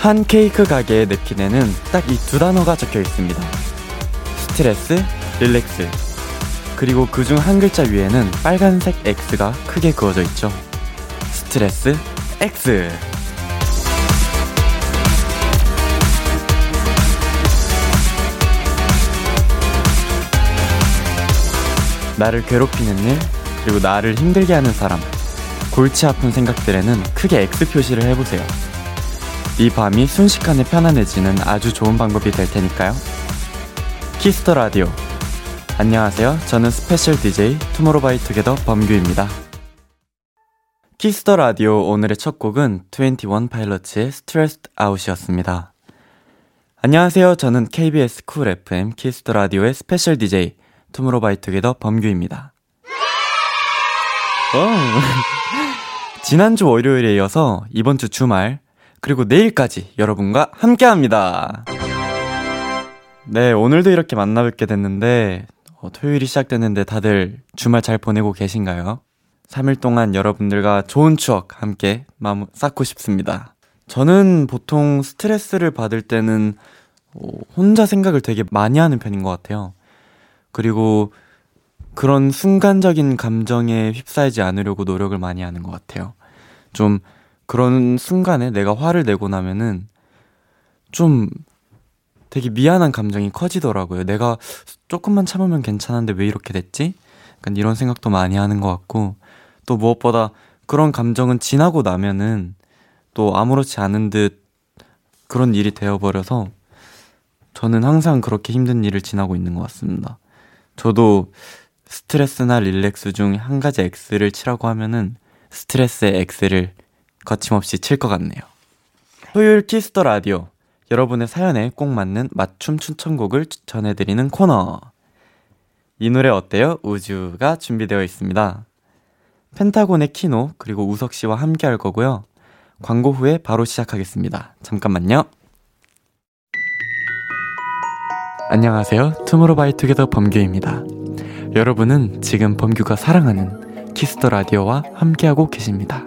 한 케이크 가게의 냅킨에는 딱 이 두 단어가 적혀 있습니다. 스트레스, 릴렉스. 그리고 그중 한 글자 위에는 빨간색 X가 크게 그어져 있죠. 스트레스 X. 나를 괴롭히는 일, 그리고 나를 힘들게 하는 사람, 골치 아픈 생각들에는 크게 X 표시를 해보세요. 이 밤이 순식간에 편안해지는 아주 좋은 방법이 될 테니까요. 키스터 라디오. 안녕하세요. 저는 스페셜 DJ 투모로우바이투게더 범규입니다. 키스터 라디오 오늘의 첫 곡은 21 파일럿의 Stressed Out이었습니다. 안녕하세요. 저는 KBS 쿨 FM 키스터 라디오의 스페셜 DJ 투모로우바이투게더 범규입니다. 지난주 월요일에 이어서 이번주 주말 그리고 내일까지 여러분과 함께합니다. 네, 오늘도 이렇게 만나뵙게 됐는데 토요일이 시작됐는데 다들 주말 잘 보내고 계신가요? 3일 동안 여러분들과 좋은 추억 함께 쌓고 싶습니다. 저는 보통 스트레스를 받을 때는 혼자 생각을 되게 많이 하는 편인 것 같아요. 그리고 그런 순간적인 감정에 휩싸이지 않으려고 노력을 많이 하는 것 같아요. 좀 그런 순간에 내가 화를 내고 나면은 좀 되게 미안한 감정이 커지더라고요. 내가 조금만 참으면 괜찮은데 왜 이렇게 됐지? 약간 이런 생각도 많이 하는 것 같고, 또 무엇보다 그런 감정은 지나고 나면은 또 아무렇지 않은 듯 그런 일이 되어버려서 저는 항상 그렇게 힘든 일을 지나고 있는 것 같습니다. 저도 스트레스나 릴렉스 중 한 가지 X를 치라고 하면은 스트레스의 X를 거침없이 칠 것 같네요. 토요일 키스더 라디오. 여러분의 사연에 꼭 맞는 맞춤 추천곡을 전해드리는 코너. 이 노래 어때요? 우주가 준비되어 있습니다. 펜타곤의 키노 그리고 우석씨와 함께 할 거고요. 광고 후에 바로 시작하겠습니다. 잠깐만요. 안녕하세요. 투모로우바이투게더 범규입니다. 여러분은 지금 범규가 사랑하는 키스더 라디오와 함께하고 계십니다.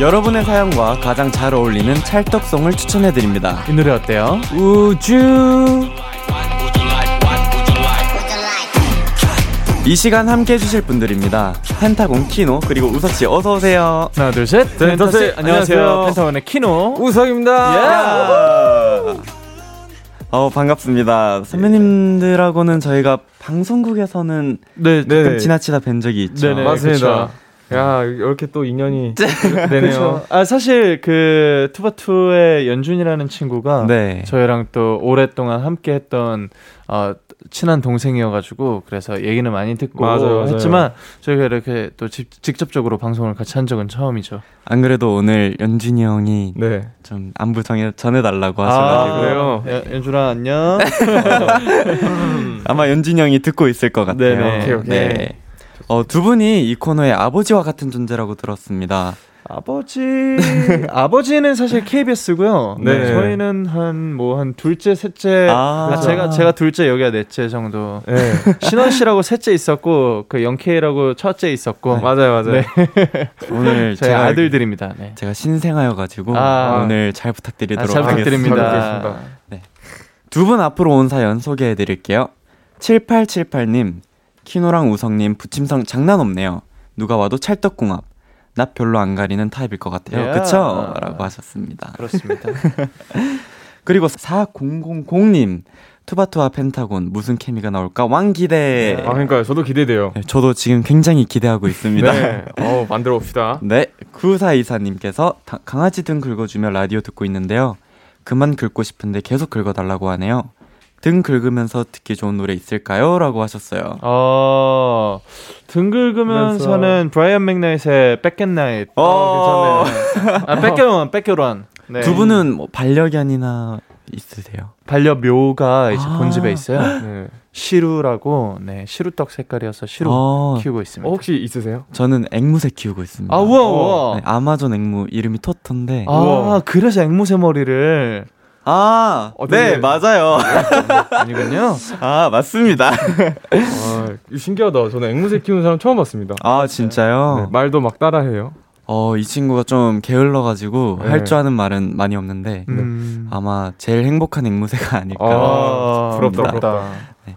여러분의 사연과 가장 잘 어울리는 찰떡송을 추천해드립니다. 이 노래 어때요? 우주. 이 시간 함께 해주실 분들입니다. 펜타곤 키노 그리고 우석씨 어서오세요. 하나 둘셋 펜타씨 안녕하세요. 펜타곤의 키노 우석입니다. Yeah. 반갑습니다. 선배님들하고는 저희가 방송국에서는 가끔 지나치다 뵌 적이 있죠. 네네, 맞습니다. 그쵸? 야, 이렇게 또 인연이 되네요. 아, 사실 그 투바투의 연준이라는 친구가 저희랑 또 오랫동안 함께 했던 친한 동생이어가지고 그래서 얘기는 많이 듣고 했지만 저희가 이렇게 또 직접적으로 방송을 같이 한 적은 처음이죠. 안 그래도 오늘 연준이 형이 좀 안부 전해달라고 하셔가지고요. 연준아 안녕. 아마 연준이 형이 듣고 있을 것 같아요. 네네. 오케이. 네. 두 분이 이 코너의 아버지와 같은 존재라고 들었습니다. 아버지는 사실 KBS고요. 네. 저희는 한 둘째, 셋째. 제가 둘째, 여기가 넷째 정도. 네. 신원 씨라고 셋째 있었고, 그 영케이라고 첫째 있었고. 네. 맞아요. 네. 오늘 저희 아들들입니다. 네. 제가 신생아여가지고 오늘 잘 부탁드리도록 하겠습니다. 네. 두 분 앞으로 온 사연 소개해드릴게요. 7878님. 키노랑 우성님 부침성 장난 없네요. 누가 와도 찰떡궁합. 나 별로 안 가리는 타입일 것 같아요. Yeah. 그쵸? 라고 하셨습니다. 그렇습니다. 그리고 4000님 투바투와 펜타곤 무슨 케미가 나올까 왕기대. 아, 그러니까요. 저도 기대돼요. 네, 저도 지금 굉장히 기대하고 있습니다. 네. 만들어 봅시다. 네. 9424님께서 강아지 등 긁어주며 라디오 듣고 있는데요. 그만 긁고 싶은데 계속 긁어달라고 하네요. 등 긁으면서 듣기 좋은 노래 있을까요? 라고 하셨어요. 등 긁으면서는 브라이언 맥나잇의 백앤나잇. 괜찮네요. 백앤런. 네. 두 분은 뭐 반려견이나 있으세요? 반려묘가 이제 본집에 있어요. 네. 시루라고, 시루떡 색깔이어서 시루 키우고 있습니다. 혹시 있으세요? 저는 앵무새 키우고 있습니다. 우와. 네, 아마존 앵무 이름이 토토인데. 그래서 앵무새 머리를. 아, 네, 맞아요. 아니군요. 아, 맞습니다. 아, 신기하다. 저는 앵무새 키우는 사람 처음 봤습니다. 아, 진짜요? 네, 말도 막 따라해요. 이 친구가 좀 게을러가지고 네. 할 줄 아는 말은 많이 없는데 아마 제일 행복한 앵무새가 아닐까. 아, 부럽다. 네.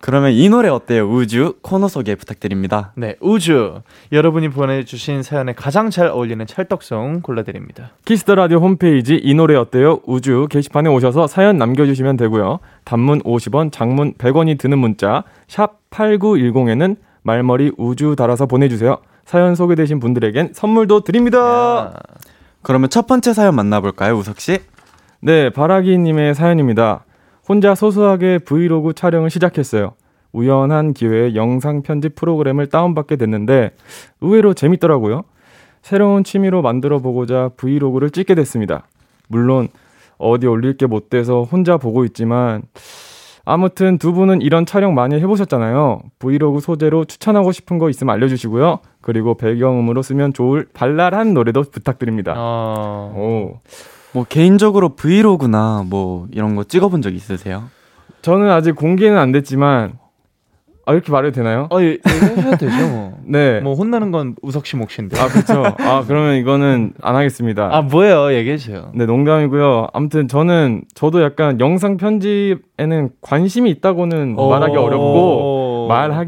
그러면 이 노래 어때요? 우주 코너 소개 부탁드립니다. 네, 우주. 여러분이 보내주신 사연에 가장 잘 어울리는 찰떡송 골라드립니다. 키스더라디오 홈페이지 이 노래 어때요? 우주 게시판에 오셔서 사연 남겨주시면 되고요. 단문 50원, 장문 100원이 드는 문자 샵 8910에는 말머리 우주 달아서 보내주세요. 사연 소개되신 분들에겐 선물도 드립니다. 그러면 첫 번째 사연 만나볼까요, 우석 씨? 네, 바라기님의 사연입니다. 혼자 소소하게 브이로그 촬영을 시작했어요. 우연한 기회에 영상 편집 프로그램을 다운받게 됐는데 의외로 재밌더라고요. 새로운 취미로 만들어보고자 브이로그를 찍게 됐습니다. 물론 어디 올릴 게 못 돼서 혼자 보고 있지만 아무튼 두 분은 이런 촬영 많이 해보셨잖아요. 브이로그 소재로 추천하고 싶은 거 있으면 알려주시고요. 그리고 배경음으로 쓰면 좋을 발랄한 노래도 부탁드립니다. 오. 뭐 개인적으로 브이로그나 뭐 이런 거 찍어본 적 있으세요? 저는 아직 공개는 안 됐지만 이렇게 말해도 되나요? 얘기하셔도 되죠. 뭐. 네. 뭐 혼나는 건 우석 씨 몫인데. 아, 그렇죠. 아, 그러면 이거는 안 하겠습니다. 아, 뭐예요? 얘기해 주세요. 네, 농담이고요. 아무튼 저도 약간 영상 편집에는 관심이 있다고는 말하기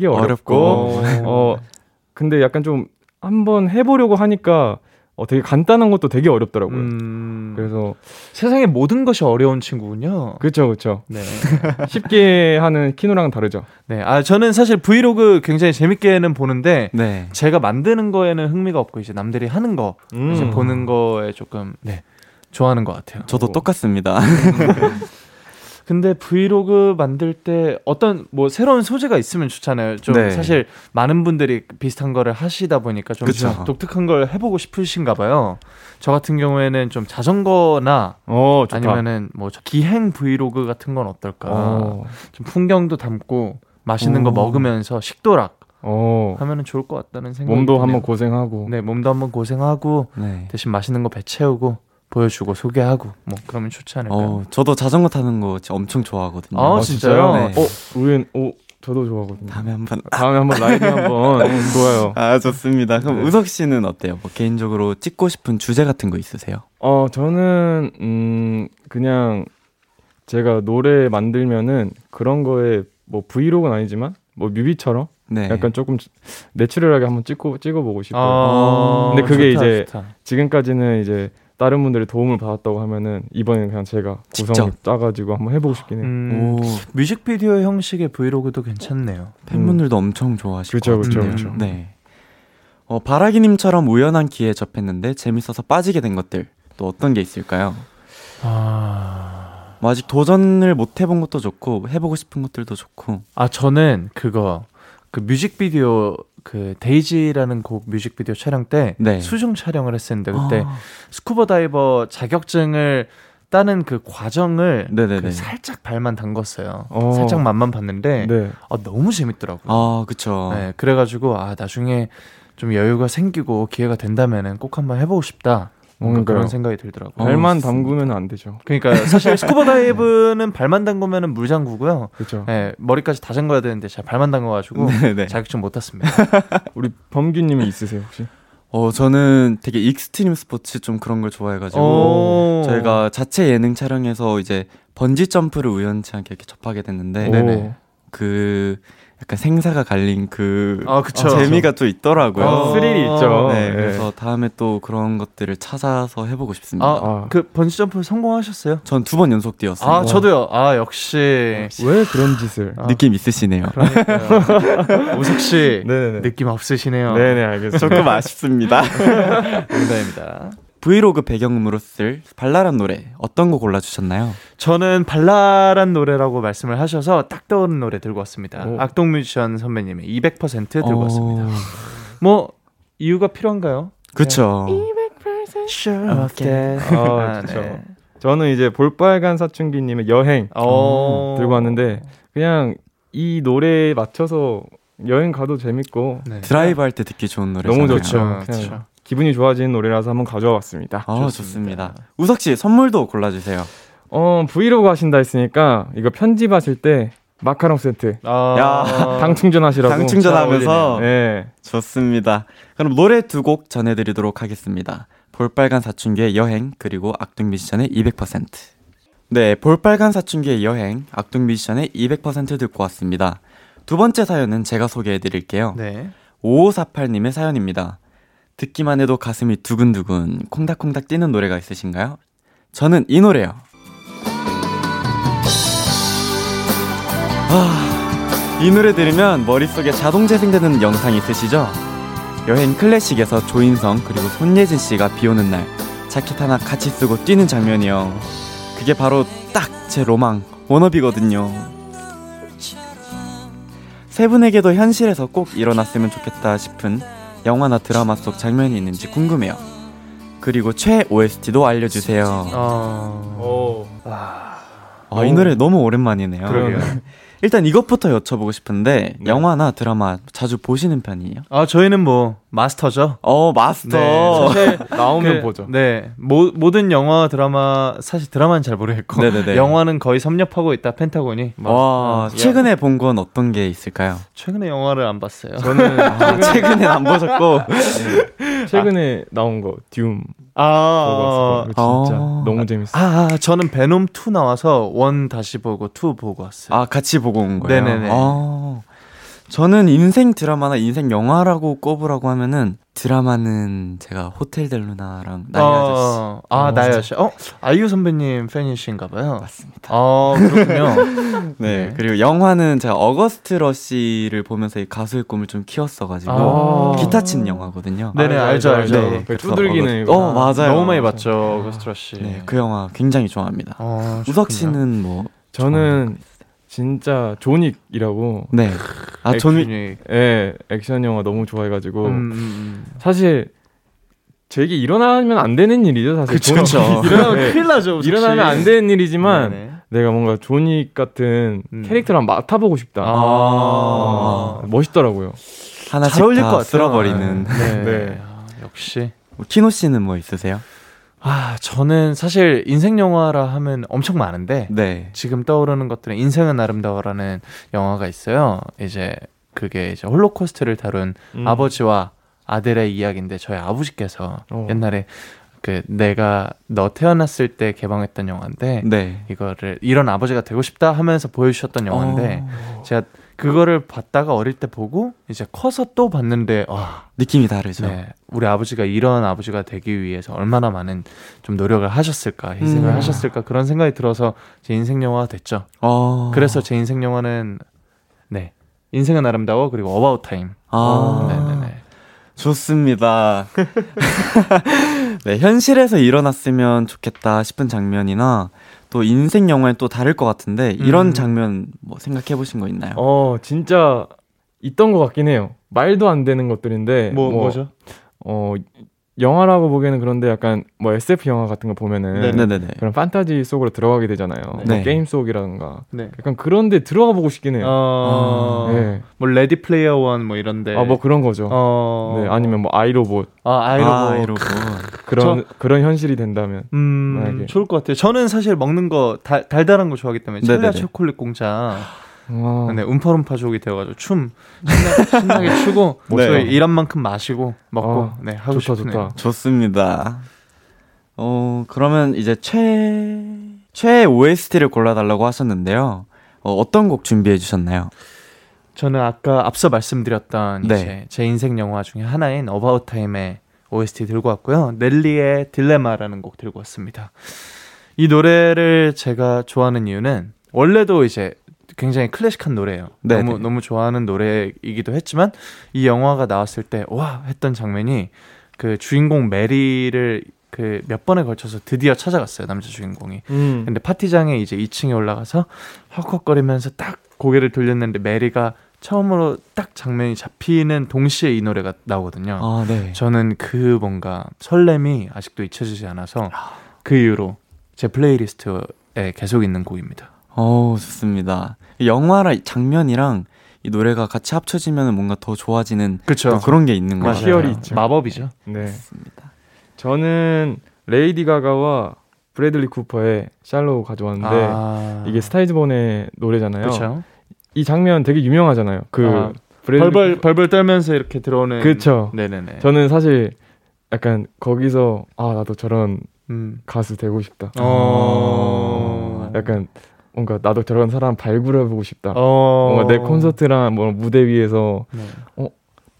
어렵고. 근데 약간 좀 한번 해보려고 하니까 되게 간단한 것도 되게 어렵더라고요. 그래서 세상의 모든 것이 어려운 친구군요. 그렇죠. 네. 쉽게 하는 키노랑 다르죠. 네, 아 저는 사실 브이로그 굉장히 재밌게는 보는데 네. 제가 만드는 거에는 흥미가 없고 이제 남들이 하는 거 이제 보는 거에 조금 네, 좋아하는 것 같아요. 저도 똑같습니다. 근데 브이로그 만들 때 어떤 뭐 새로운 소재가 있으면 좋잖아요. 좀 네. 사실 많은 분들이 비슷한 거를 하시다 보니까 좀 독특한 걸 해보고 싶으신가 봐요. 저 같은 경우에는 좀 자전거나 아니면은 뭐 기행 브이로그 같은 건 어떨까. 좀 풍경도 담고 맛있는 거 먹으면서 식도락 하면은 좋을 것 같다는 생각이 몸도 드네요. 몸도 한번 고생하고 네. 대신 맛있는 거 배 채우고 보여주고 소개하고 뭐 그러면 좋지 않을까요? 저도 자전거 타는 거 엄청 좋아하거든요. 아 진짜요? 네. 저도 좋아하거든요. 다음에 한번 라이브 한번 좋아요. 아 좋습니다. 그럼 네. 우석 씨는 어때요? 뭐 개인적으로 찍고 싶은 주제 같은 거 있으세요? 저는 그냥 제가 노래 만들면은 그런 거에 뭐 브이로그는 아니지만 뭐 뮤비처럼 네. 약간 조금 내추럴하게 한번 찍어보고 싶어요. 근데 그게 좋다, 이제 좋다. 지금까지는 이제 다른 분들의 도움을 받았다고 하면은 이번에는 그냥 제가 구성을 짜가지고 한번 해보고 싶긴 해요. 뮤직비디오 형식의 브이로그도 괜찮네요. 팬분들도 엄청 좋아하실 것 같은데요. 그렇죠. 네. 바라기님처럼 우연한 기회에 접했는데 재밌어서 빠지게 된 것들 또 어떤 게 있을까요? 뭐 아직 도전을 못 해본 것도 좋고 해보고 싶은 것들도 좋고. 아 저는 그 뮤직비디오 그 데이지라는 곡 뮤직비디오 촬영 때 네. 수중 촬영을 했었는데 그때 스쿠버 다이버 자격증을 따는 그 과정을 그 살짝 발만 담궜어요. 살짝 맛만 봤는데 네. 너무 재밌더라고요. 아 그렇죠. 네, 그래가지고 나중에 좀 여유가 생기고 기회가 된다면은 꼭 한번 해보고 싶다. 뭔가 그런 생각이 들더라고요. 발만 담그면 안 되죠. 그러니까 사실 스쿠버 다이브는 발만 담그면 물 잠그고요. 그렇죠. 네, 머리까지 다 잠가야 되는데 제가 발만 담가가지고 자격증 못 땄습니다. 우리 범규님이 있으세요 혹시? 저는 되게 익스트림 스포츠 좀 그런 걸 좋아해가지고 저희가 자체 예능 촬영에서 이제 번지 점프를 우연치 않게 이렇게 접하게 됐는데 그 약간 생사가 갈린 그쵸. 재미가 또 있더라고요. 스릴이 있죠. 네, 그래서 다음에 또 그런 것들을 찾아서 해보고 싶습니다. 그 번지점프 성공하셨어요? 전 2번 연속 뛰었어요. 아, 저도요. 아, 역시. 왜 그런 짓을. 느낌 있으시네요. 그러니까요. 우석씨, 느낌 없으시네요. 네네, 알겠습니다. 조금 아쉽습니다. 감사합니다. 브이로그 배경음으로 쓸 발랄한 노래 어떤 거 골라주셨나요? 저는 발랄한 노래라고 말씀을 하셔서 딱 떠오르는 노래 들고 왔습니다. 악동뮤지션 선배님의 200% 들고 왔습니다. 뭐 이유가 필요한가요? 그쵸. 200% sure of that. 네. 저는 이제 볼빨간 사춘기님의 여행 들고 왔는데 그냥 이 노래에 맞춰서 여행 가도 재밌고 드라이브 할 때 듣기 좋은 노래잖아요. 너무 좋죠. 그렇죠. 기분이 좋아지는 노래라서 한번 가져와 봤습니다. 좋습니다. 우석 씨 선물도 골라주세요. 브이로그 하신다 했으니까 이거 편집하실 때 마카롱 세트. 야, 당 충전하시라고. 당 충전하면서. 네. 좋습니다. 그럼 노래 두 곡 전해드리도록 하겠습니다. 볼빨간 사춘기의 여행, 그리고 악동뮤지션의 200%. 네, 볼빨간 사춘기의 여행, 악동뮤지션의 200% 듣고 왔습니다. 두 번째 사연은 제가 소개해드릴게요. 네. 5548님의 사연입니다. 듣기만 해도 가슴이 두근두근 콩닥콩닥 뛰는 노래가 있으신가요? 저는 이 노래요. 이 노래 들으면 머릿속에 자동 재생되는 영상 있으시죠? 여행 클래식에서 조인성 그리고 손예진 씨가 비오는 날 자켓 하나 같이 쓰고 뛰는 장면이요. 그게 바로 딱 제 로망 워너비거든요. 세 분에게도 현실에서 꼭 일어났으면 좋겠다 싶은 영화나 드라마 속 장면이 있는지 궁금해요. 그리고 최애 OST도 알려주세요. 이 노래 너무 오랜만이네요. 그러게요. 일단 이것부터 여쭤보고 싶은데, 네. 영화나 드라마 자주 보시는 편이에요? 저희는 뭐 마스터죠. 마스터. 네, 사실 나오면 보죠. 네, 모든 영화 드라마, 사실 드라마는 잘 모르겠고, 네네네. 영화는 거의 섭렵하고 있다, 펜타곤이. 최근에 본 건 어떤 게 있을까요? 최근에 영화를 안 봤어요. 저는 최근에 안 보셨고. 네. 최근에 나온 거 듀움. 진짜 너무 재밌어요. 저는 베놈 2 나와서 1 다시 보고 2 보고 왔어요. 같이 보고 온 거예요? 네네네. 저는 인생 드라마나 인생 영화라고 꼽으라고 하면은, 드라마는 제가 호텔델루나랑 나의 아저씨. 나의 아저씨. 아이유 선배님 팬이신가 봐요. 맞습니다. 그렇군요. 네. 그리고 영화는 제가 어거스트 러쉬를 보면서 이 가수의 꿈을 좀 키웠어가지고, 기타 친 영화거든요. 네네, 알죠. 네. 그 두들기는. 맞아요. 너무 많이 봤죠, 어거스트 러쉬. 네, 그 영화 굉장히 좋아합니다. 우석 씨는 뭐? 저는 진짜 존윅이라고. 네. 존윅. 예, 액션 영화 너무 좋아해가지고. 사실 제게 일어나면 안 되는 일이죠, 사실. 그렇죠. 일어나면 큰일 나죠. 일어나면 안 되는 일이지만, 네네. 내가 뭔가 존윅 같은 캐릭터를 한번 맡아보고 싶다. 멋있더라고요. 하나씩 다 쓸어버리는. 네. 역시. 키노 씨는 뭐 있으세요? 저는 사실 인생 영화라 하면 엄청 많은데, 네. 지금 떠오르는 것들은 인생은 아름다워라는 영화가 있어요. 그게 홀로코스트를 다룬 아버지와 아들의 이야기인데, 저희 아버지께서 옛날에 내가 너 태어났을 때 개봉했던 영화인데, 네. 이거를 이런 아버지가 되고 싶다 하면서 보여주셨던 영화인데, 제가 그거를 봤다가 어릴 때 보고 커서 또 봤는데 느낌이 다르죠. 네, 우리 아버지가 이런 아버지가 되기 위해서 얼마나 많은 좀 노력을 하셨을까, 희생을 하셨을까, 그런 생각이 들어서 제 인생 영화가 됐죠. 그래서 제 인생 영화는 인생은 아름다워, 그리고 어바웃 타임. 네네네. 좋습니다. 네, 현실에서 일어났으면 좋겠다 싶은 장면이나 또 인생 영화는 또 다를 것 같은데, 이런 장면 뭐 생각해 보신 거 있나요? 진짜 있던 것 같긴 해요. 말도 안 되는 것들인데. 뭐죠? 영화라고 보기에는 그런데 약간 뭐 SF 영화 같은 거 보면은, 네네네네. 그런 판타지 속으로 들어가게 되잖아요. 네. 뭐 게임 속이라든가. 네. 약간 그런데 들어가 보고 싶긴 해요. 네. 뭐 레디 플레이어 원 뭐 이런데. 뭐 그런 거죠. 네, 아니면 뭐 아이로봇. 아이로봇. 그런 현실이 된다면. 만약에. 좋을 것 같아요. 저는 사실 먹는 거 달달한 거 좋아하기 때문에 첼라 초콜릿 공장. 네, 움파룸파족이 되어가지고 춤 신나게 추고, 저희 일한 만큼 마시고 먹고, 하고 싶네요. 좋습니다. 그러면 이제 최애 OST를 골라달라고 하셨는데요. 어떤 곡 준비해 주셨나요? 저는 아까 앞서 말씀드렸던 제 인생 영화 중에 하나인 어바웃 타임의 OST 들고 왔고요. 넬리의 딜레마라는 곡 들고 왔습니다. 이 노래를 제가 좋아하는 이유는, 원래도 굉장히 클래식한 노래예요. 네네. 너무 좋아하는 노래이기도 했지만, 이 영화가 나왔을 때 와 했던 장면이, 그 주인공 메리를 그 몇 번에 걸쳐서 드디어 찾아갔어요, 남자 주인공이. 근데 파티장에 2층에 올라가서 헉헉거리면서 딱 고개를 돌렸는데, 메리가 처음으로 딱 장면이 잡히는 동시에 이 노래가 나오거든요. 네. 저는 그 뭔가 설렘이 아직도 잊혀지지 않아서, 그 이후로 제 플레이리스트에 계속 있는 곡입니다. 좋습니다. 영화랑 장면이랑 이 노래가 같이 합쳐지면 뭔가 더 좋아지는, 그쵸. 그런 게 있는 것 같아요. 마법이죠. 네. 맞습니다. 저는 레이디 가가와 브래들리 쿠퍼의 샬로우 가져왔는데 이게 스타이즈본의 노래잖아요. 그쵸? 이 장면 되게 유명하잖아요. 그 벌벌 떨면서 이렇게 들어오는. 그렇죠. 네네네. 저는 사실 약간 거기서 아 나도 저런 가수 되고 싶다. 약간 뭔가 나도 저런 사람 발굴해보고 싶다. 뭔가 내 콘서트랑 뭐 무대 위에서 네.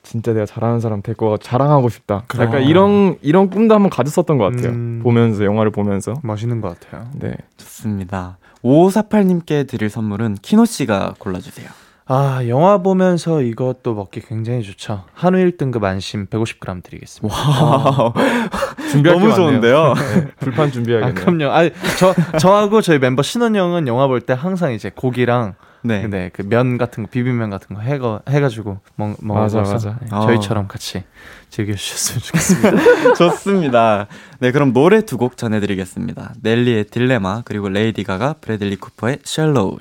진짜 내가 잘하는 사람 될 거 자랑하고 싶다. 그럼. 약간 이런 꿈도 한번 가졌었던 것 같아요. 보면서 영화를 보면서 멋있는 것 같아요. 네, 좋습니다. 5548님께 드릴 선물은 키노 씨가 골라주세요. 아 영화 보면서 이것도 먹기 굉장히 좋죠. 한우 1등급 안심 150g 드리겠습니다. 와 준비할 너무 좋은데요. 네, 불판 준비해야겠네요. 아, 그럼요. 아 저하고 저희 멤버 신원형은 영화 볼 때 항상 이제 고기랑 네, 네 그 면 같은 거 비빔면 같은 거 해가지고 먹어서 맞아. 저희처럼 같이 즐겨주셨으면 좋겠습니다. 좋습니다. 네 그럼 노래 두 곡 전해드리겠습니다. 넬리의 딜레마 그리고 레이디 가가 브래들리 쿠퍼의 셜로우.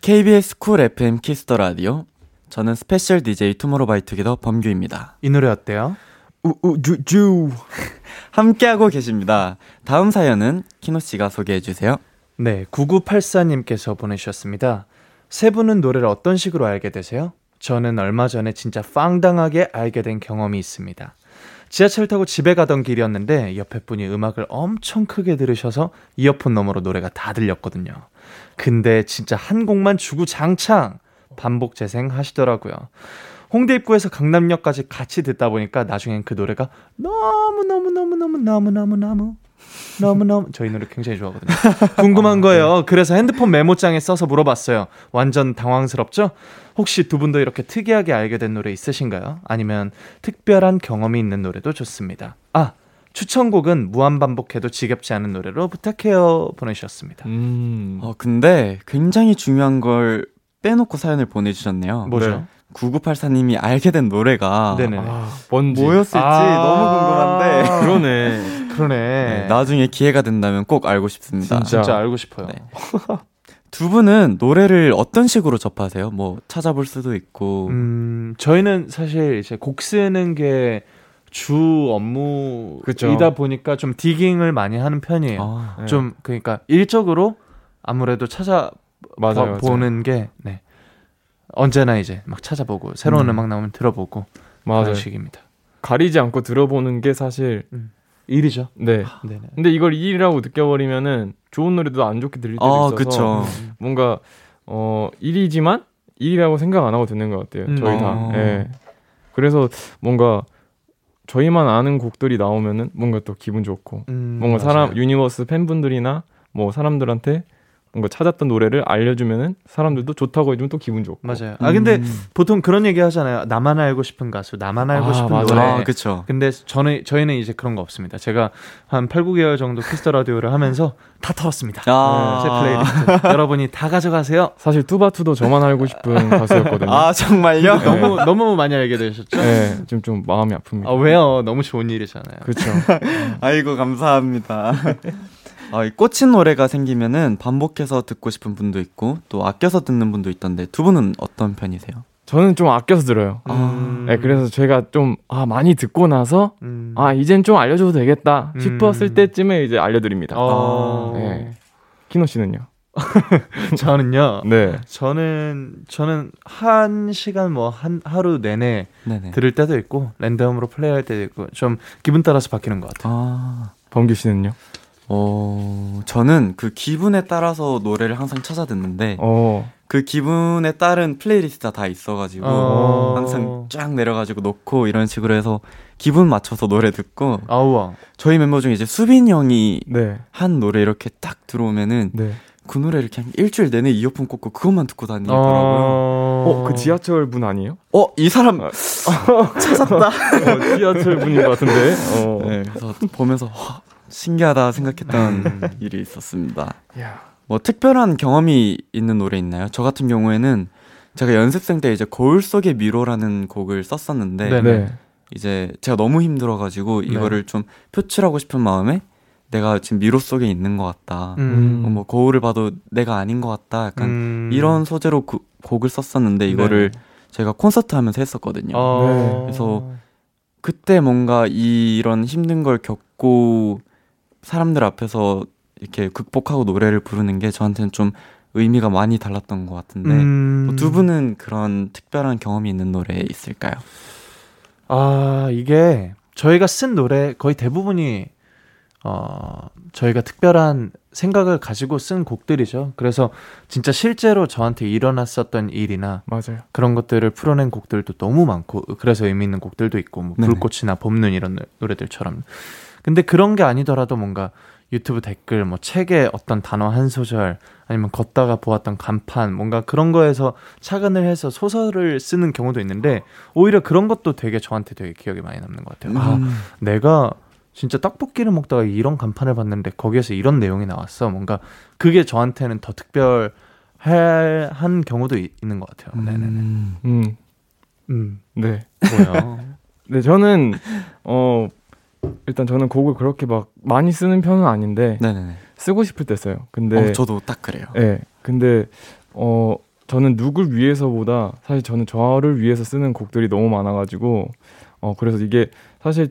KBS 쿨 FM 키스더 라디오. 저는 스페셜 DJ 투모로우바이투게더 범규입니다. 이 노래 어때요? 우우주주 함께하고 계십니다. 다음 사연은 키노 씨가 소개해 주세요. 네, 9984님께서 보내주셨습니다. 세 분은 노래를 어떤 식으로 알게 되세요? 저는 얼마 전에 진짜 빵당하게 알게 된 경험이 있습니다. 지하철 타고 집에 가던 길이었는데 옆에 분이 음악을 엄청 크게 들으셔서 이어폰 너머로 노래가 다 들렸거든요. 근데 진짜 한 곡만 주구장창 반복 재생하시더라고요. 홍대 입구에서 강남역까지 같이 듣다 보니까 나중엔 그 노래가 너무 저희 노래 굉장히 좋아하거든요. 궁금한 거예요. 그래서 핸드폰 메모장에 써서 물어봤어요. 완전 당황스럽죠? 혹시 두 분도 이렇게 특이하게 알게 된 노래 있으신가요? 아니면 특별한 경험이 있는 노래도 좋습니다. 아 추천곡은 무한반복해도 지겹지 않은 노래로 부탁해요 보내주셨습니다. 근데 굉장히 중요한 걸 빼놓고 사연을 보내주셨네요. 뭐죠? 네. 9984님이 알게 된 노래가 뭔지. 뭐였을지 너무 궁금한데 그러네. 네, 나중에 기회가 된다면 꼭 알고 싶습니다. 진짜 알고 싶어요. 네. 두 분은 노래를 어떤 식으로 접하세요? 뭐 찾아볼 수도 있고. 저희는 사실 이제 곡 쓰는 게 주 업무이다 그쵸. 보니까 좀 디깅을 많이 하는 편이에요. 네. 좀 그러니까 일적으로 아무래도 찾아보는 게 네. 언제나 이제 막 찾아보고 새로운 음악 나오면 들어보고 그런 식입니다. 가리지 않고 들어보는 게 사실 일이죠. 네. 네네. 근데 이걸 일이라고 느껴버리면은 좋은 노래도 안 좋게 들릴 때도 있어서 그쵸. 뭔가 일이지만 일이라고 생각 안 하고 듣는 것 같아요. 저희 다. 네. 그래서 뭔가 저희만 아는 곡들이 나오면은 뭔가 또 기분 좋고 뭔가 사람 유니버스 팬분들이나 뭐 사람들한테 뭔가 찾았던 노래를 알려주면은 사람들도 좋다고 해주면 또 기분 좋고. 맞아요. 아 근데 보통 그런 얘기 하잖아요. 나만 알고 싶은 가수, 나만 알고 싶은 노래. 그렇죠. 근데 저희는 이제 그런 거 없습니다. 제가 한 8, 9개월 정도 키스터 라디오를 하면서 다 털었습니다. 제 플레이리스트. 여러분이 다 가져가세요. 사실 투바투도 저만 알고 싶은 가수였거든요. 아 정말요? 네. 너무 많이 알게 되셨죠? 네. 지금 좀 마음이 아픕니다. 아 왜요? 너무 좋은 일이잖아요. 그렇죠. 아이고 감사합니다. 꽂힌 노래가 생기면은 반복해서 듣고 싶은 분도 있고 또 아껴서 듣는 분도 있던데 두 분은 어떤 편이세요? 저는 좀 아껴서 들어요. 네, 그래서 제가 좀 많이 듣고 나서 이젠 좀 알려줘도 되겠다 싶었을 때쯤에 이제 알려드립니다. 네. 키노 씨는요? 저는요. 네. 저는 한 시간 하루 내내 들을 때도 있고 랜덤으로 플레이할 때도 있고 좀 기분 따라서 바뀌는 것 같아요. 범규 씨는요? 저는 그 기분에 따라서 노래를 항상 찾아 듣는데 그 기분에 따른 플레이리스트가 다 있어가지고 항상 쫙 내려가지고 놓고 이런 식으로 해서 기분 맞춰서 노래 듣고 저희 멤버 중에 이제 수빈이 형이 한 노래 이렇게 딱 들어오면은 그 노래를 그냥 일주일 내내 이어폰 꽂고 그것만 듣고 다니더라고요. 그 지하철 분 아니에요? 이 사람 찾았다. 지하철 분인 것 같은데. 네, 그래서 보면서 신기하다 생각했던 일이 있었습니다. 뭐 특별한 경험이 있는 노래 있나요? 저 같은 경우에는 제가 연습생 때 이제 거울 속의 미로라는 곡을 썼었는데 이제 제가 너무 힘들어가지고 이거를 좀 표출하고 싶은 마음에 내가 지금 미로 속에 있는 것 같다. 뭐 거울을 봐도 내가 아닌 것 같다. 약간 이런 소재로 곡을 썼었는데 이거를 제가 콘서트 하면서 했었거든요. 그래서 그때 뭔가 이런 힘든 걸 겪고 사람들 앞에서 이렇게 극복하고 노래를 부르는 게 저한테는 좀 의미가 많이 달랐던 것 같은데 뭐 두 분은 그런 특별한 경험이 있는 노래 있을까요? 아, 이게 저희가 쓴 노래 거의 대부분이 저희가 특별한 생각을 가지고 쓴 곡들이죠. 그래서 진짜 실제로 저한테 일어났었던 일이나 맞아요. 그런 것들을 풀어낸 곡들도 너무 많고 그래서 의미 있는 곡들도 있고 뭐 불꽃이나 봄눈 이런 노래들처럼 근데 그런 게 아니더라도 뭔가 유튜브 댓글, 뭐 책의 어떤 단어 한 소절 아니면 걷다가 보았던 간판 뭔가 그런 거에서 착안을 해서 소설을 쓰는 경우도 있는데 오히려 그런 것도 되게 저한테 되게 기억이 많이 남는 것 같아요. 아, 내가 진짜 떡볶이를 먹다가 이런 간판을 봤는데 거기에서 이런 내용이 나왔어. 뭔가 그게 저한테는 더 특별한 경우도 있는 것 같아요. 네. 뭐야? 네, 저는 일단 저는 곡을 그렇게 막 많이 쓰는 편은 아닌데 네네네. 쓰고 싶을 때 써요. 근데 저도 딱 그래요. 네, 근데 저는 누굴 위해서보다 사실 저는 저를 위해서 쓰는 곡들이 너무 많아가지고 그래서 이게 사실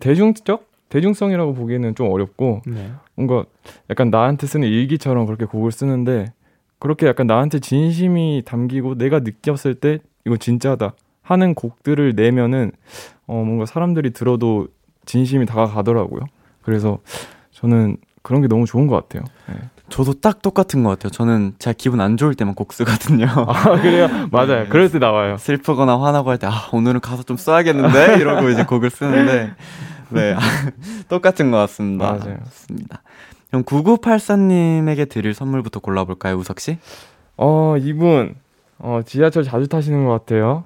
대중성이라고 보기에는 좀 어렵고 네. 뭔가 약간 나한테 쓰는 일기처럼 그렇게 곡을 쓰는데 그렇게 약간 나한테 진심이 담기고 내가 느꼈을 때 이건 진짜다 하는 곡들을 내면은 뭔가 사람들이 들어도 진심이 다가가더라고요. 그래서 저는 그런 게 너무 좋은 것 같아요. 네. 저도 딱 똑같은 것 같아요. 저는 제가 기분 안 좋을 때만 곡 쓰거든요. 아, 그래요? 맞아요. 네. 그럴 때 나와요. 슬프거나 화나고 할 때 아, 오늘은 가서 좀 써야겠는데? 이러고 이제 곡을 쓰는데 네, 똑같은 것 같습니다. 맞아요. 좋습니다. 그럼 9984님에게 드릴 선물부터 골라볼까요, 우석 씨? 이분 지하철 자주 타시는 것 같아요.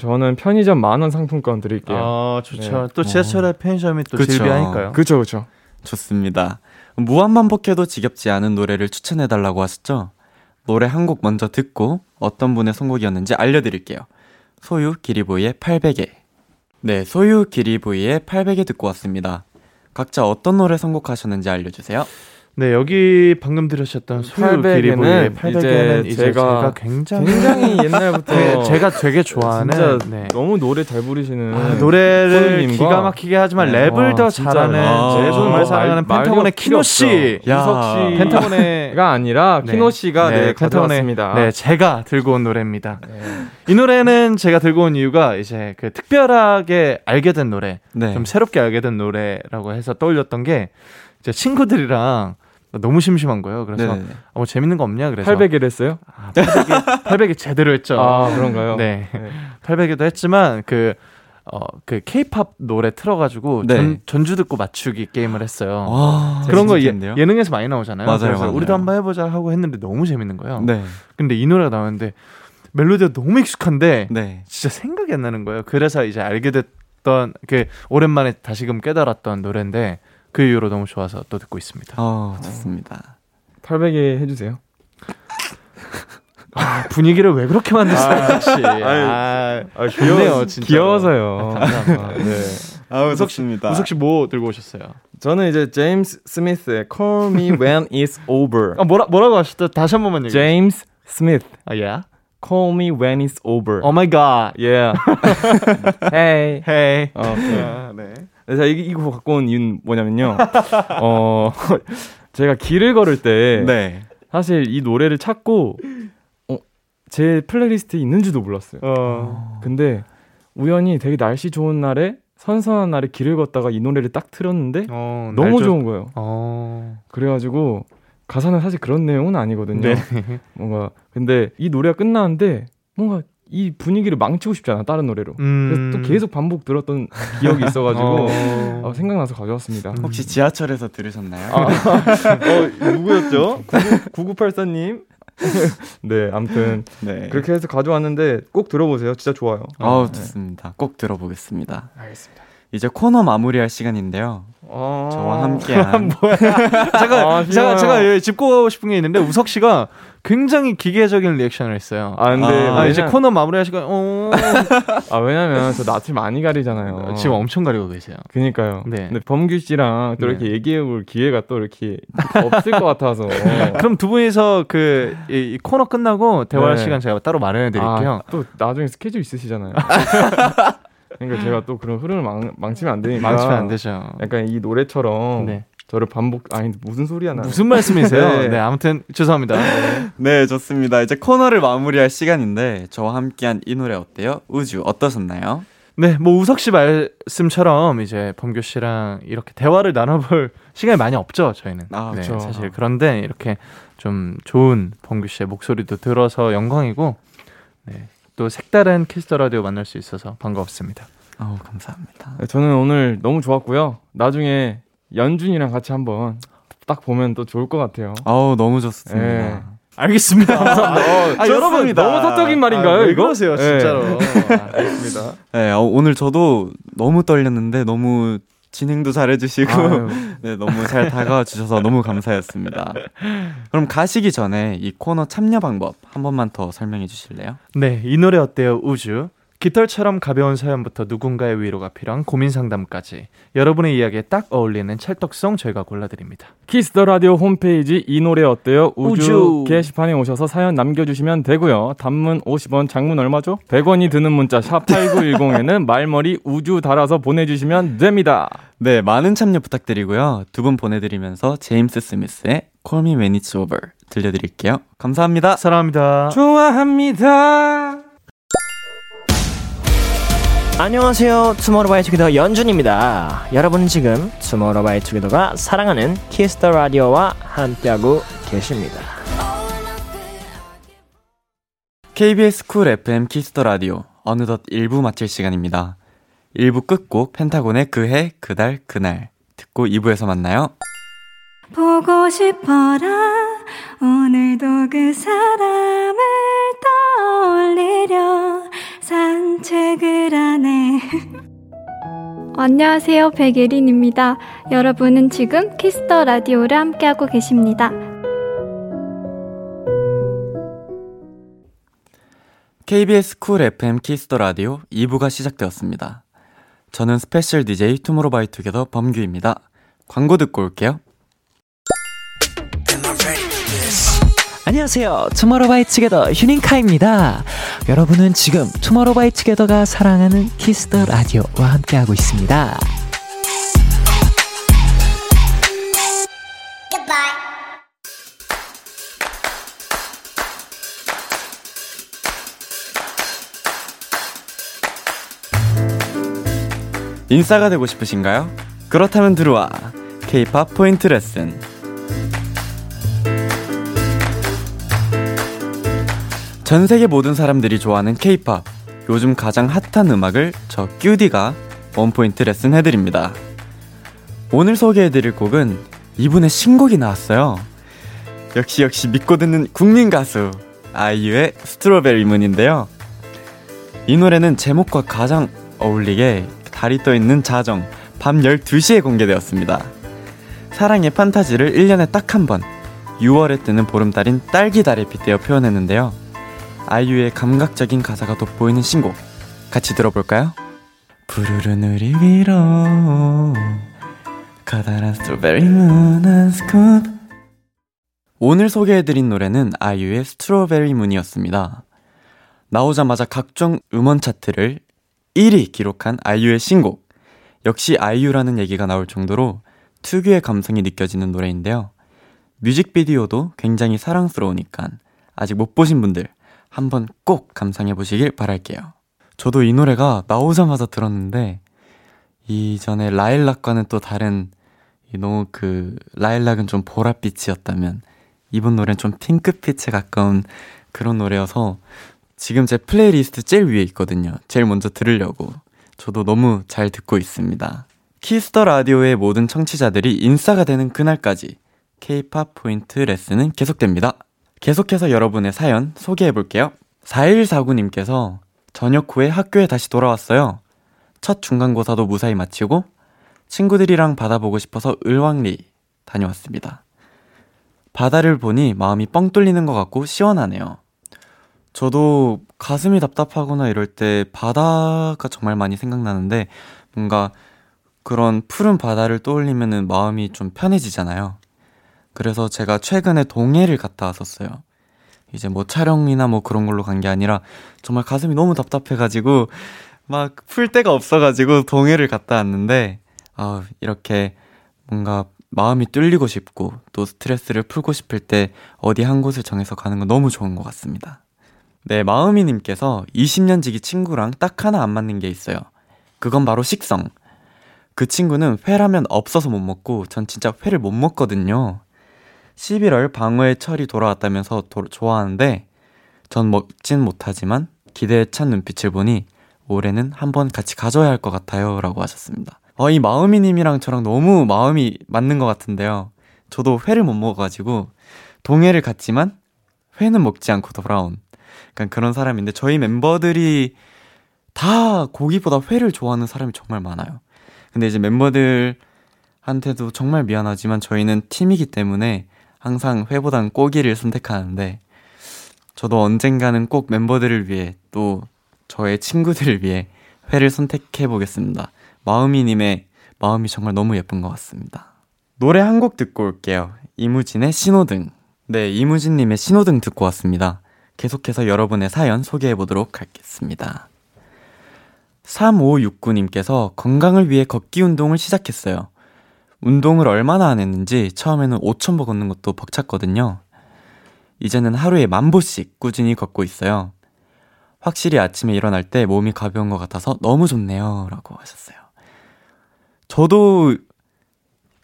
저는 편의점 10,000원 상품권 드릴게요. 아, 좋죠. 네. 또 지하철의 편의점이 또 즐비하니까요. 그렇죠, 그렇죠. 좋습니다. 무한반복해도 지겹지 않은 노래를 추천해달라고 하셨죠? 노래 한 곡 먼저 듣고 어떤 분의 선곡이었는지 알려드릴게요. 소유 기리보이의 800에. 네, 소유 기리보이의 800에 듣고 왔습니다. 각자 어떤 노래 선곡하셨는지 알려주세요. 네, 여기 방금 들으셨던 소유 기리보이의 800에는 이제 제가 굉장히 옛날부터 제가 되게 좋아하는 진짜 네. 너무 노래 잘 부르시는 노래를 기가 막히게 하지만 네. 랩을 더 잘하는 제 정말 사랑하는 펜타곤의 키노씨 펜타곤의가 아니라 키노씨가 네, 가져왔습니다. 네, 제가 들고 온 노래입니다. 네. 이 노래는 제가 들고 온 이유가 이제 그 특별하게 알게 된 노래 네. 좀 새롭게 알게 된 노래라고 해서 떠올렸던 게 제 친구들이랑 너무 심심한 거예요. 그래서 뭐 재밌는 거 없냐 그래서 800개를 했어요? 아, 800개 제대로 했죠. 아, 그런가요? 네. 800개도 했지만 그 K-팝 노래 틀어가지고 네. 전주 듣고 맞추기 게임을 했어요. 와, 그런 거 예능에서 많이 나오잖아요. 맞아요, 그래서 맞아요. 우리도 한번 해보자 하고 했는데 너무 재밌는 거예요. 네. 근데 이 노래가 나왔는데 멜로디가 너무 익숙한데 네. 진짜 생각이 안 나는 거예요. 그래서 이제 알게 됐던 그 오랜만에 다시금 깨달았던 노래인데 그 이후로 너무 좋아서 또 듣고 있습니다. 좋습니다. 800개 해주세요. 아, 분위기를 왜 그렇게 만드시나요? 귀여워요. 진짜. 귀여워서요. 감사합니다. 네. 우석씨입니다. 우석씨 뭐 들고 오셨어요? 저는 이제 제임스 스미스의 Call Me When It's Over. 뭐라고 하셨죠? 다시 한 번만 얘기해요. 제임스 스미스. 아, 예. Call me when it's over. Oh my god. Yeah. Hey. Hey. Okay. 아, 네. 제가 이거 갖고 온 이유는 뭐냐면요. 제가 길을 걸을 때 네. 사실 이 노래를 찾고 제 플레이리스트에 있는지도 몰랐어요. 근데 우연히 되게 날씨 좋은 날에 선선한 날에 길을 걷다가 이 노래를 딱 틀었는데 너무 좋은 거예요. 그래가지고 가사는 사실 그런 내용은 아니거든요. 네. 뭔가 근데 이 노래가 끝나는데 뭔가 이 분위기를 망치고 싶지 않아 다른 노래로. 그래서 또 계속 반복 들었던 기억이 있어가지고 생각나서 가져왔습니다. 혹시 지하철에서 들으셨나요? 누구였죠? 9984님. 네, 아무튼 네. 그렇게 해서 가져왔는데 꼭 들어보세요. 진짜 좋아요. 좋습니다. 네. 꼭 들어보겠습니다. 알겠습니다. 이제 코너 마무리할 시간인데요. 저와 함께한 뭐야? 제가 짚고 싶은 게 있는데 우석 씨가 굉장히 기계적인 리액션을 했어요. 아 근데 이제 코너 마무리할 시간. 아 왜냐면 저 낯을 많이 가리잖아요. 지금 엄청 가리고 계세요. 그니까요. 네. 근데 범규 씨랑 또 이렇게 얘기해볼 기회가 또 이렇게 없을 것 같아서. 그럼 두 분이서 이 코너 끝나고 대화할 시간 제가 따로 마련해드릴게요. 또 나중에 스케줄 있으시잖아요. 그러니까 제가 또 그런 흐름을 망치면 안 되니까. 망치면 안 되죠. 약간 이 노래처럼 저를 무슨 소리야. 무슨 말씀이세요? 네, 아무튼 죄송합니다. 네, 좋습니다. 이제 코너를 마무리할 시간인데 저와 함께한 이 노래 어때요? 우주 어떠셨나요? 네, 뭐 우석 씨 말씀처럼 이제 범규 씨랑 이렇게 대화를 나눠볼 시간이 많이 없죠, 저희는. 아, 네, 그렇죠. 사실 그런데 이렇게 좀 좋은 범규 씨의 목소리도 들어서 영광이고, 네, 또 색다른 키스 더 라디오 만날 수 있어서 반가웠습니다. 아우, 감사합니다. 네, 저는 오늘 너무 좋았고요. 나중에 연준이랑 같이 한번 딱 보면 또 좋을 것 같아요. 아우, 너무 좋습니다. 네. 알겠습니다. 감사합니다. 여러분, 너무 사적인 말인가요? 이거? 그러세요, 진짜로. 네. 알겠습니다. 네, 오늘 저도 너무 떨렸는데 너무 진행도 잘해주시고 네, 너무 잘 다가와 주셔서 너무 감사했습니다. 그럼 가시기 전에 이 코너 참여 방법 한 번만 더 설명해 주실래요? 네, 이 노래 어때요, 우주? 깃털처럼 가벼운 사연부터 누군가의 위로가 필요한 고민 상담까지 여러분의 이야기에 딱 어울리는 찰떡송 저희가 골라드립니다. 키스 더 라디오 홈페이지 이 노래 어때요? 우주 게시판에 오셔서 사연 남겨주시면 되고요. 단문 50원, 장문 얼마죠? 100원이 드는 문자 샵 8910에는 말머리 우주 달아서 보내주시면 됩니다. 네, 많은 참여 부탁드리고요. 두 분 보내드리면서 제임스 스미스의 Call Me When It's Over 들려드릴게요. 감사합니다. 사랑합니다. 좋아합니다. 안녕하세요, 투모로우바이투게더 연준입니다. 여러분은 지금 투모로우바이투게더가 사랑하는 키스 더 라디오와 함께하고 계십니다. KBS 쿨 FM 키스 더 라디오, 어느덧 1부 마칠 시간입니다. 1부 끝곡 펜타곤의 그해 그달 그날 듣고 2부에서 만나요. 보고 싶어라 오늘도 그 사람을 떠올리려 산책을 하네. 안녕하세요, 백예린입니다. 여러분은 지금 키스 더 라디오를 함께하고 계십니다. KBS 쿨 FM 키스 더 라디오 2부가 시작되었습니다. 저는 스페셜 DJ 투모로우바이투게더 범규입니다. 광고 듣고 올게요. 안녕하세요, 투모로우바이투게더 휴닝카입니다. 여러분은 지금 투모로우바이투게더가 사랑하는 키스 더 라디오와 함께하고 있습니다. 인싸가 되고 싶으신가요? 그렇다면 들어와 K-POP 포인트 레슨. 전 세계 모든 사람들이 좋아하는 K-POP, 요즘 가장 핫한 음악을 저 큐디가 원포인트 레슨 해드립니다. 오늘 소개해드릴 곡은 이분의 신곡이 나왔어요. 역시 믿고 듣는 국민 가수 아이유의 스트로베리 문인데요. 이 노래는 제목과 가장 어울리게 달이 떠있는 자정, 밤 12시에 공개되었습니다. 사랑의 판타지를 1년에 딱 한 번, 6월에 뜨는 보름달인 딸기달에 빗대어 표현했는데요. 아이유의 감각적인 가사가 돋보이는 신곡 같이 들어볼까요? 푸르른 우리 위로 커다란 스트로베리 문 한 스쿱. 오늘 소개해드린 노래는 아이유의 스트로베리 문이었습니다. 나오자마자 각종 음원 차트를 1위 기록한 아이유의 신곡, 역시 아이유라는 얘기가 나올 정도로 특유의 감성이 느껴지는 노래인데요. 뮤직비디오도 굉장히 사랑스러우니까 아직 못 보신 분들 한번 꼭 감상해보시길 바랄게요. 저도 이 노래가 나오자마자 들었는데 이전에 라일락과는 또 다른, 너무 라일락은 좀 보랏빛이었다면 이번 노래는 좀 핑크빛에 가까운 그런 노래여서 지금 제 플레이리스트 제일 위에 있거든요. 제일 먼저 들으려고 저도 너무 잘 듣고 있습니다. 키스 더 라디오의 모든 청취자들이 인싸가 되는 그날까지 K-POP 포인트 레슨은 계속됩니다. 계속해서 여러분의 사연 소개해볼게요. 4149님께서 저녁 후에 학교에 다시 돌아왔어요. 첫 중간고사도 무사히 마치고 친구들이랑 바다 보고 싶어서 을왕리 다녀왔습니다. 바다를 보니 마음이 뻥 뚫리는 것 같고 시원하네요. 저도 가슴이 답답하거나 이럴 때 바다가 정말 많이 생각나는데, 뭔가 그런 푸른 바다를 떠올리면 마음이 좀 편해지잖아요. 그래서 제가 최근에 동해를 갔다 왔었어요. 이제 뭐 촬영이나 뭐 그런 걸로 간 게 아니라 정말 가슴이 너무 답답해가지고 막 풀 데가 없어가지고 동해를 갔다 왔는데, 이렇게 뭔가 마음이 뚫리고 싶고 또 스트레스를 풀고 싶을 때 어디 한 곳을 정해서 가는 건 너무 좋은 것 같습니다. 네, 마음이님께서 20년 지기 친구랑 딱 하나 안 맞는 게 있어요. 그건 바로 식성. 그 친구는 회라면 없어서 못 먹고 전 진짜 회를 못 먹거든요. 11월 방어의 철이 돌아왔다면서 좋아하는데 전 먹진 못하지만 기대에 찬 눈빛을 보니 올해는 한번 같이 가져야 할 것 같아요 라고 하셨습니다. 이 마음이님이랑 저랑 너무 마음이 맞는 것 같은데요. 저도 회를 못 먹어가지고 동해를 갔지만 회는 먹지 않고 돌아온 그러니까 그런 사람인데 저희 멤버들이 다 고기보다 회를 좋아하는 사람이 정말 많아요. 근데 이제 멤버들한테도 정말 미안하지만 저희는 팀이기 때문에 항상 회보단 고기를 선택하는데 저도 언젠가는 꼭 멤버들을 위해 또 저의 친구들을 위해 회를 선택해보겠습니다. 마음이님의 마음이 정말 너무 예쁜 것 같습니다. 노래 한 곡 듣고 올게요. 이무진의 신호등. 네, 이무진님의 신호등 듣고 왔습니다. 계속해서 여러분의 사연 소개해보도록 하겠습니다. 3569님께서 건강을 위해 걷기 운동을 시작했어요. 운동을 얼마나 안 했는지 처음에는 5,000보 걷는 것도 벅찼거든요. 이제는 하루에 10,000보씩 꾸준히 걷고 있어요. 확실히 아침에 일어날 때 몸이 가벼운 것 같아서 너무 좋네요 라고 하셨어요. 저도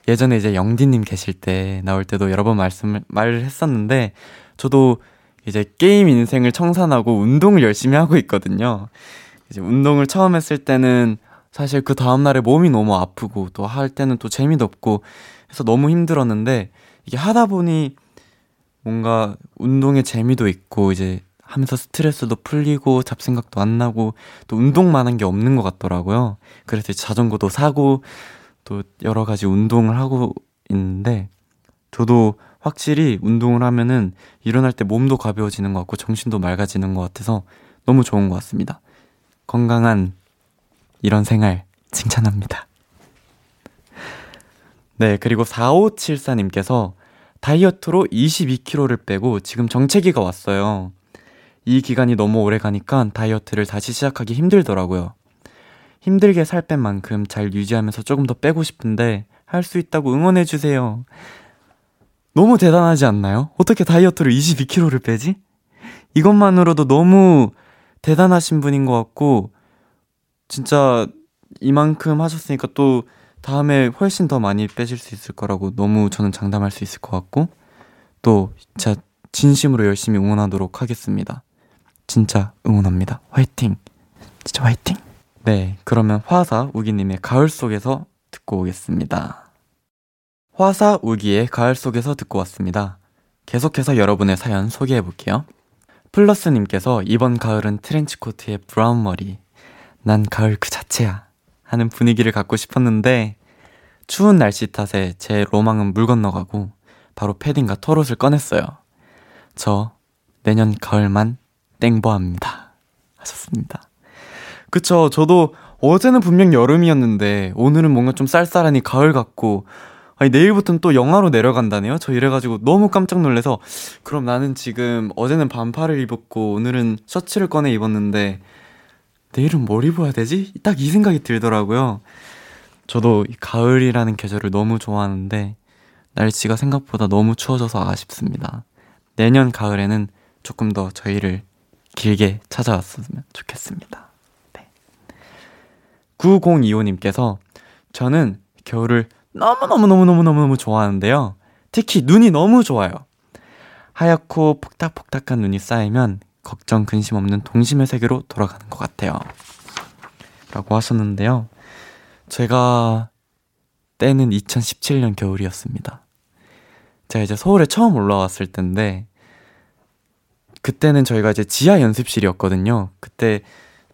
예전에 이제 영디님 계실 때 나올 때도 여러 번 말을 했었는데 저도 이제 게임 인생을 청산하고 운동을 열심히 하고 있거든요. 이제 운동을 처음 했을 때는 사실 그 다음날에 몸이 너무 아프고 또 할 때는 또 재미도 없고 해서 너무 힘들었는데 이게 하다 보니 뭔가 운동에 재미도 있고 이제 하면서 스트레스도 풀리고 잡생각도 안 나고 또 운동만 한 게 없는 것 같더라고요. 그래서 자전거도 사고 또 여러 가지 운동을 하고 있는데 저도 확실히 운동을 하면은 일어날 때 몸도 가벼워지는 것 같고 정신도 맑아지는 것 같아서 너무 좋은 것 같습니다. 건강한 이런 생활 칭찬합니다. 네, 그리고 4574님께서 다이어트로 22kg를 빼고 지금 정체기가 왔어요. 이 기간이 너무 오래 가니까 다이어트를 다시 시작하기 힘들더라고요. 힘들게 살 뺀 만큼 잘 유지하면서 조금 더 빼고 싶은데 할 수 있다고 응원해주세요. 너무 대단하지 않나요? 어떻게 다이어트로 22kg를 빼지? 이것만으로도 너무 대단하신 분인 것 같고 진짜 이만큼 하셨으니까 또 다음에 훨씬 더 많이 빼실 수 있을 거라고 너무 저는 장담할 수 있을 것 같고 또 진짜 진심으로 열심히 응원하도록 하겠습니다. 진짜 응원합니다. 화이팅! 진짜 화이팅! 네, 그러면 화사 우기님의 가을 속에서 듣고 오겠습니다. 화사 우기의 가을 속에서 듣고 왔습니다. 계속해서 여러분의 사연 소개해볼게요. 플러스님께서 이번 가을은 트렌치코트에 브라운 머리 난 가을 그 자체야 하는 분위기를 갖고 싶었는데 추운 날씨 탓에 제 로망은 물 건너가고 바로 패딩과 털옷을 꺼냈어요. 저 내년 가을만 땡보합니다 하셨습니다. 그쵸, 저도 어제는 분명 여름이었는데 오늘은 뭔가 좀 쌀쌀하니 가을 같고 아니 내일부터는 또 영하로 내려간다네요. 저 이래가지고 너무 깜짝 놀라서 그럼 나는 지금 어제는 반팔을 입었고 오늘은 셔츠를 꺼내 입었는데 내일은 뭘 입어야 되지? 딱 이 생각이 들더라고요. 저도 이 가을이라는 계절을 너무 좋아하는데 날씨가 생각보다 너무 추워져서 아쉽습니다. 내년 가을에는 조금 더 저희를 길게 찾아왔으면 좋겠습니다. 네. 9025님께서 저는 겨울을 너무 좋아하는데요. 특히 눈이 너무 좋아요. 하얗고 폭닥폭닥한 눈이 쌓이면 걱정 근심 없는 동심의 세계로 돌아가는 것 같아요 라고 하셨는데요. 제가 때는 2017년 겨울이었습니다. 제가 이제 서울에 처음 올라왔을 때인데 그때는 저희가 이제 지하 연습실이었거든요. 그때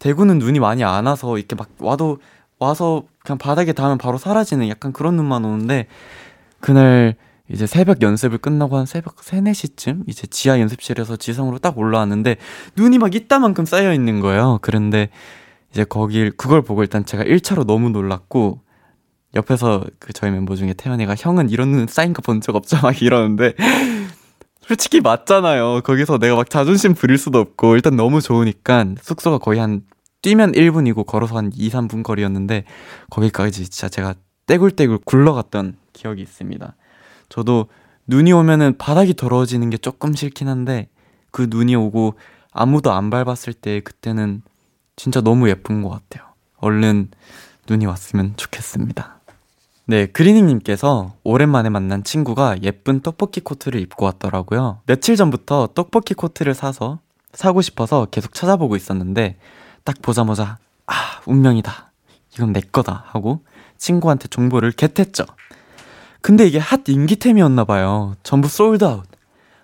대구는 눈이 많이 안 와서 이렇게 막 와서 그냥 바닥에 닿으면 바로 사라지는 약간 그런 눈만 오는데 그날 이제 새벽 연습을 끝나고 한 새벽 3, 4시쯤 이제 지하 연습실에서 지상으로 딱 올라왔는데 눈이 막 이따만큼 쌓여있는 거예요. 그런데 이제 그걸 보고 일단 제가 1차로 너무 놀랐고 옆에서 그 저희 멤버 중에 태연이가 형은 이런 눈 쌓인 거 본 적 없죠? 막 이러는데 솔직히 맞잖아요. 거기서 내가 막 자존심 부릴 수도 없고 일단 너무 좋으니까 숙소가 거의 한 뛰면 1분이고 걸어서 한 2, 3분 거리였는데 거기까지 진짜 제가 떼굴떼굴 굴러갔던 기억이 있습니다. 저도 눈이 오면은 바닥이 더러워지는 게 조금 싫긴 한데 그 눈이 오고 아무도 안 밟았을 때 그때는 진짜 너무 예쁜 것 같아요. 얼른 눈이 왔으면 좋겠습니다. 네, 그리닝님께서 오랜만에 만난 친구가 예쁜 떡볶이 코트를 입고 왔더라고요. 며칠 전부터 떡볶이 코트를 사고 싶어서 계속 찾아보고 있었는데 딱 보자마자 아, 운명이다. 이건 내 거다 하고 친구한테 정보를 겟했죠. 근데 이게 핫 인기템이었나 봐요. 전부 솔드아웃.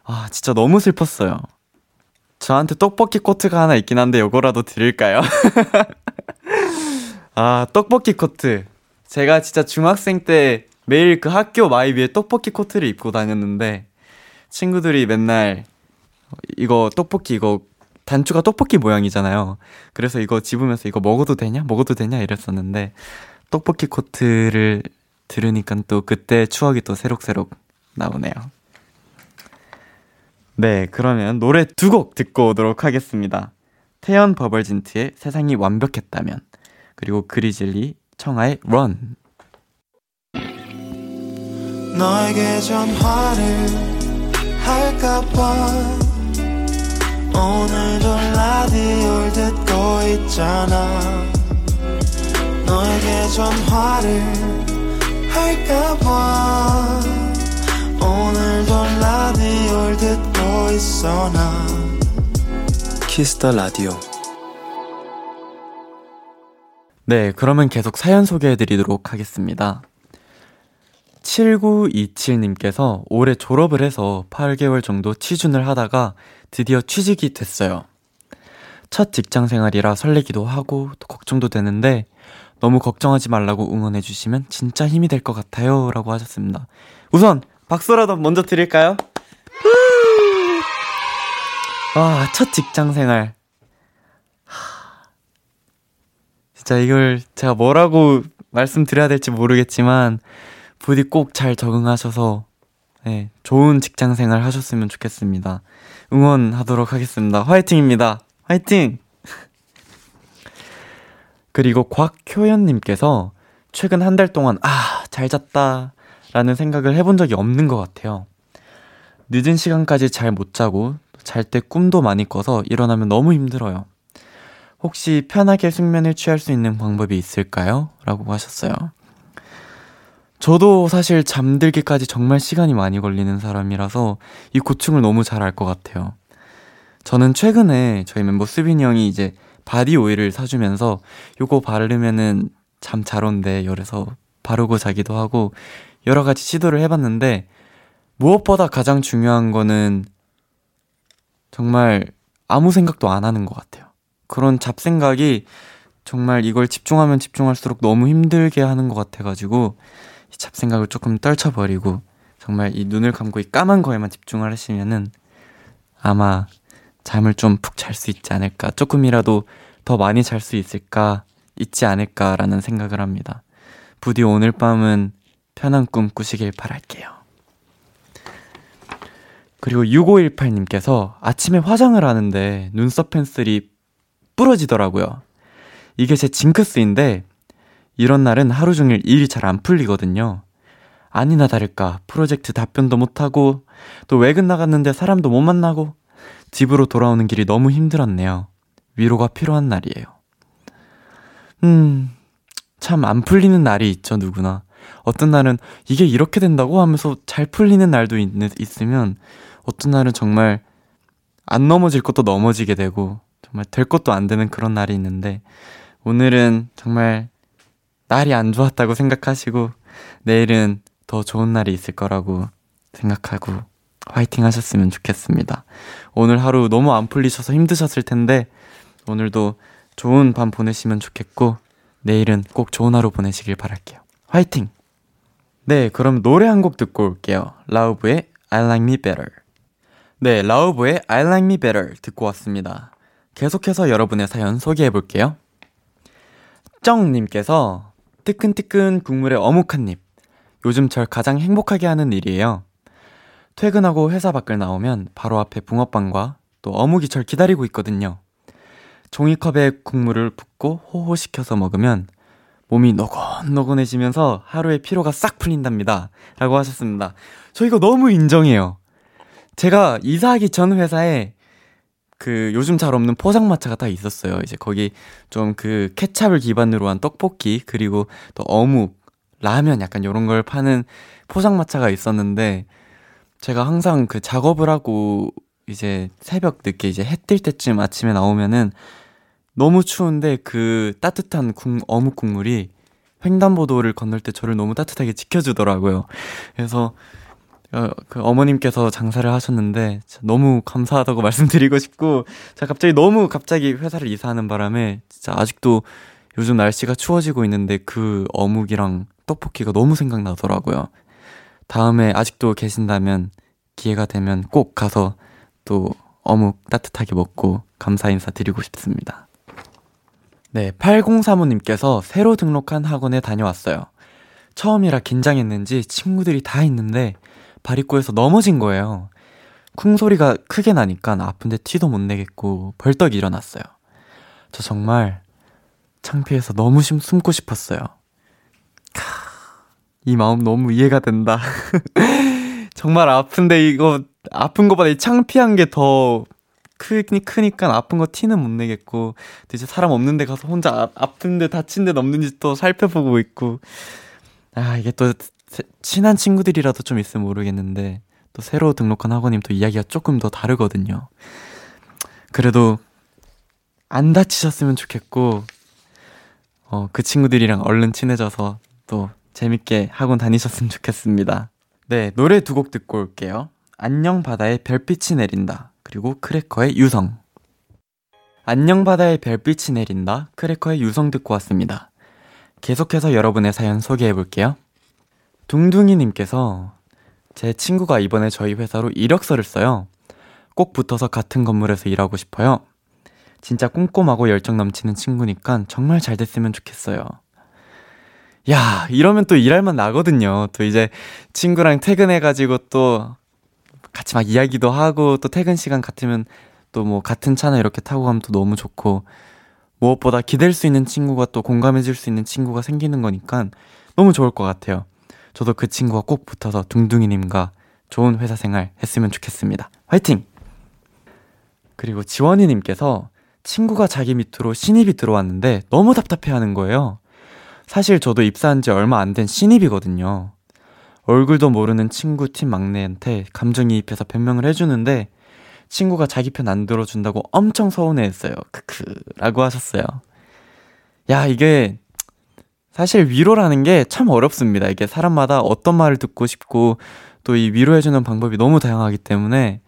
아, 진짜 너무 슬펐어요. 저한테 떡볶이 코트가 하나 있긴 한데 요거라도 드릴까요? 아, 떡볶이 코트. 제가 진짜 중학생 때 매일 그 학교 마이 위에 떡볶이 코트를 입고 다녔는데 친구들이 맨날 이거 단추가 떡볶이 모양이잖아요. 그래서 이거 집으면서 이거 먹어도 되냐 이랬었는데 떡볶이 코트를 들으니까 또 그때 추억이 또 새록새록 나오네요. 네, 그러면 노래 두 곡 듣고 오도록 하겠습니다. 태연 버벌진트의 세상이 완벽했다면, 그리고 그리즐리 청하의 런. 너에게 전화를 할까봐 오늘도 라디오를 듣고 있잖아. 너에게 전화를 할까봐 오늘도 라디오를 듣고 있어. 나 키스 더 라디오. 네, 그러면 계속 사연 소개해드리도록 하겠습니다. 7927님께서 올해 졸업을 해서 8개월 정도 취준을 하다가 드디어 취직이 됐어요. 첫 직장 생활이라 설레기도 하고 또 걱정도 되는데 너무 걱정하지 말라고 응원해주시면 진짜 힘이 될 것 같아요 라고 하셨습니다. 우선 박수라도 먼저 드릴까요? 아, 첫 직장 생활. 진짜 이걸 제가 뭐라고 말씀드려야 될지 모르겠지만 부디 꼭 잘 적응하셔서 네, 좋은 직장 생활 하셨으면 좋겠습니다. 응원하도록 하겠습니다. 화이팅입니다. 화이팅! 그리고 곽효연님께서 최근 한 달 동안 아, 잘 잤다 라는 생각을 해본 적이 없는 것 같아요. 늦은 시간까지 잘 못 자고 잘 때 꿈도 많이 꿔서 일어나면 너무 힘들어요. 혹시 편하게 숙면을 취할 수 있는 방법이 있을까요? 라고 하셨어요. 저도 사실 잠들기까지 정말 시간이 많이 걸리는 사람이라서 이 고충을 너무 잘 알 것 같아요. 저는 최근에 저희 멤버 수빈이 형이 이제 바디 오일을 사주면서 요거 바르면은 잠 잘 온대. 그래서 바르고 자기도 하고 여러 가지 시도를 해봤는데 무엇보다 가장 중요한 거는 정말 아무 생각도 안 하는 것 같아요. 그런 잡생각이 정말 이걸 집중하면 집중할수록 너무 힘들게 하는 것 같아가지고 이 잡생각을 조금 떨쳐버리고 정말 이 눈을 감고 이 까만 거에만 집중을 하시면은 아마 잠을 좀 푹 잘 수 있지 않을까, 조금이라도 더 많이 잘 수 있지 않을까라는 생각을 합니다. 부디 오늘 밤은 편한 꿈 꾸시길 바랄게요. 그리고 6518님께서 아침에 화장을 하는데 눈썹 펜슬이 부러지더라고요. 이게 제 징크스인데 이런 날은 하루 종일 일이 잘 안 풀리거든요. 아니나 다를까 프로젝트 답변도 못하고 또 외근 나갔는데 사람도 못 만나고 집으로 돌아오는 길이 너무 힘들었네요. 위로가 필요한 날이에요. 참 안 풀리는 날이 있죠, 누구나. 어떤 날은 이게 이렇게 된다고 하면서 잘 풀리는 날도 있으면 어떤 날은 정말 안 넘어질 것도 넘어지게 되고 정말 될 것도 안 되는 그런 날이 있는데 오늘은 정말 날이 안 좋았다고 생각하시고 내일은 더 좋은 날이 있을 거라고 생각하고 화이팅 하셨으면 좋겠습니다. 오늘 하루 너무 안 풀리셔서 힘드셨을 텐데 오늘도 좋은 밤 보내시면 좋겠고 내일은 꼭 좋은 하루 보내시길 바랄게요. 화이팅! 네, 그럼 노래 한 곡 듣고 올게요. 라우브의 I Like Me Better. 네, 라우브의 I Like Me Better 듣고 왔습니다. 계속해서 여러분의 사연 소개해볼게요. 쩡님께서 뜨끈뜨끈 국물에 어묵 한 입. 요즘 절 가장 행복하게 하는 일이에요. 퇴근하고 회사 밖을 나오면 바로 앞에 붕어빵과 또 어묵이 절 기다리고 있거든요. 종이컵에 국물을 붓고 호호시켜서 먹으면 몸이 너곤너곤해지면서 하루의 피로가 싹 풀린답니다. 라고 하셨습니다. 저 이거 너무 인정해요. 제가 이사하기 전 회사에 그 요즘 잘 없는 포장마차가 다 있었어요. 이제 거기 좀 그 케찹을 기반으로 한 떡볶이 그리고 또 어묵, 라면 약간 이런 걸 파는 포장마차가 있었는데 제가 항상 그 작업을 하고 이제 새벽 늦게 이제 해 뜰 때쯤 아침에 나오면은 너무 추운데 그 따뜻한 어묵 국물이 횡단보도를 건널 때 저를 너무 따뜻하게 지켜주더라고요. 그래서 그 어머님께서 장사를 하셨는데 너무 감사하다고 말씀드리고 싶고 제가 갑자기 회사를 이사하는 바람에 진짜 아직도 요즘 날씨가 추워지고 있는데 그 어묵이랑 떡볶이가 너무 생각나더라고요. 다음에 아직도 계신다면 기회가 되면 꼭 가서 또 어묵 따뜻하게 먹고 감사 인사 드리고 싶습니다. 네, 8035님께서 새로 등록한 학원에 다녀왔어요. 처음이라 긴장했는지 친구들이 다 있는데 바리꼬에서 넘어진 거예요. 쿵 소리가 크게 나니까 아픈데 티도 못 내겠고 벌떡 일어났어요. 저 정말 창피해서 너무 숨고 싶었어요. 이 마음 너무 이해가 된다. 정말 아픈데 이거 아픈 것보다 이 창피한 게 더 크니까 아픈 거 티는 못 내겠고 이제 사람 없는 데 가서 혼자 아픈 데 다친 데 없는지 또 살펴보고 있고 아 이게 또 친한 친구들이라도 좀 있으면 모르겠는데 또 새로 등록한 학원님 또 이야기가 조금 더 다르거든요. 그래도 안 다치셨으면 좋겠고 그 친구들이랑 얼른 친해져서 또 재밌게 학원 다니셨으면 좋겠습니다. 네, 노래 두 곡 듣고 올게요. 안녕 바다에 별빛이 내린다 그리고 크래커의 유성. 안녕 바다에 별빛이 내린다 크래커의 유성 듣고 왔습니다. 계속해서 여러분의 사연 소개해볼게요. 둥둥이님께서 제 친구가 이번에 저희 회사로 이력서를 써요. 꼭 붙어서 같은 건물에서 일하고 싶어요. 진짜 꼼꼼하고 열정 넘치는 친구니까 정말 잘 됐으면 좋겠어요. 야, 이러면 또 일할 만 나거든요. 또 이제 친구랑 퇴근해가지고 또 같이 막 이야기도 하고 또 퇴근 시간 같으면 또 뭐 같은 차나 이렇게 타고 가면 또 너무 좋고 무엇보다 기댈 수 있는 친구가 또 공감해줄 수 있는 친구가 생기는 거니까 너무 좋을 것 같아요. 저도 그 친구가 꼭 붙어서 둥둥이님과 좋은 회사 생활 했으면 좋겠습니다. 화이팅! 그리고 지원이님께서 친구가 자기 밑으로 신입이 들어왔는데 너무 답답해하는 거예요. 사실 저도 입사한 지 얼마 안 된 신입이거든요. 얼굴도 모르는 친구 팀 막내한테 감정이입해서 변명을 해주는데 친구가 자기 편 안 들어준다고 엄청 서운해했어요. 크크 라고 하셨어요. 야, 이게 사실 위로라는 게 참 어렵습니다. 이게 사람마다 어떤 말을 듣고 싶고 또 이 위로해주는 방법이 너무 다양하기 때문에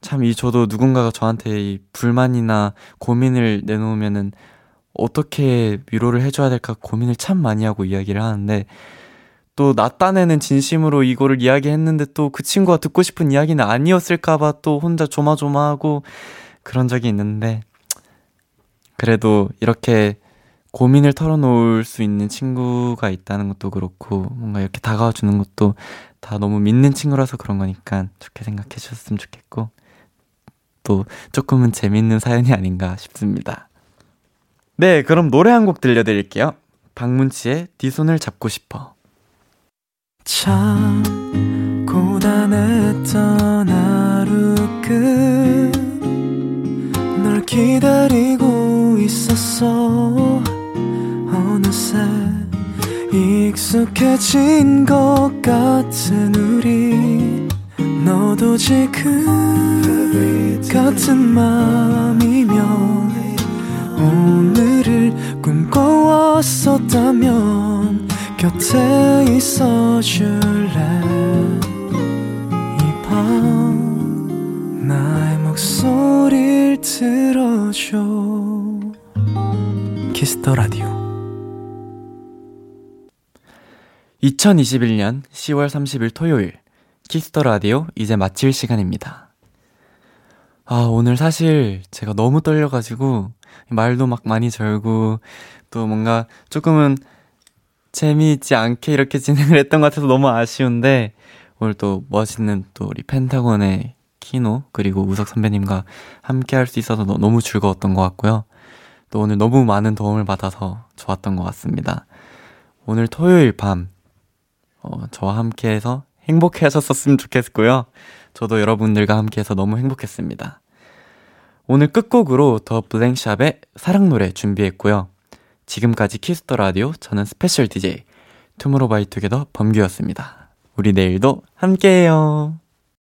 참 이 저도 누군가가 저한테 이 불만이나 고민을 내놓으면은 어떻게 위로를 해줘야 될까 고민을 참 많이 하고 이야기를 하는데 또 나 딴에는 진심으로 이거를 이야기했는데 또 그 친구가 듣고 싶은 이야기는 아니었을까봐 또 혼자 조마조마하고 그런 적이 있는데 그래도 이렇게 고민을 털어놓을 수 있는 친구가 있다는 것도 그렇고 뭔가 이렇게 다가와주는 것도 다 너무 믿는 친구라서 그런 거니까 좋게 생각해 주셨으면 좋겠고 또 조금은 재밌는 사연이 아닌가 싶습니다. 네, 그럼 노래 한 곡 들려드릴게요. 박문치의 네 손을 잡고 싶어. 참 고단했던 하루 끝 널 기다리고 있었어. 어느새 익숙해진 것 같은 우리 너도 지금 같은 맘이면 오늘을 꿈꿔왔었다면 곁에 있어줄래. 이 밤 나의 목소리를 들어줘. 키스더라디오 2021년 10월 30일 토요일 키스더라디오 이제 마칠 시간입니다. 아, 오늘 사실 제가 너무 떨려가지고 말도 막 많이 절고 또 뭔가 조금은 재미있지 않게 이렇게 진행을 했던 것 같아서 너무 아쉬운데 오늘 또 멋있는 또 우리 펜타곤의 키노 그리고 우석 선배님과 함께 할 수 있어서 너무 즐거웠던 것 같고요. 또 오늘 너무 많은 도움을 받아서 좋았던 것 같습니다. 오늘 토요일 밤 저와 함께해서 행복해 하셨었으면 좋겠고요. 저도 여러분들과 함께해서 너무 행복했습니다. 오늘 끝곡으로 더 블랭샵의 사랑노래 준비했고요. 지금까지 키스더 라디오, 저는 스페셜 DJ 투모로우바이투게더 범규였습니다. 우리 내일도 함께해요.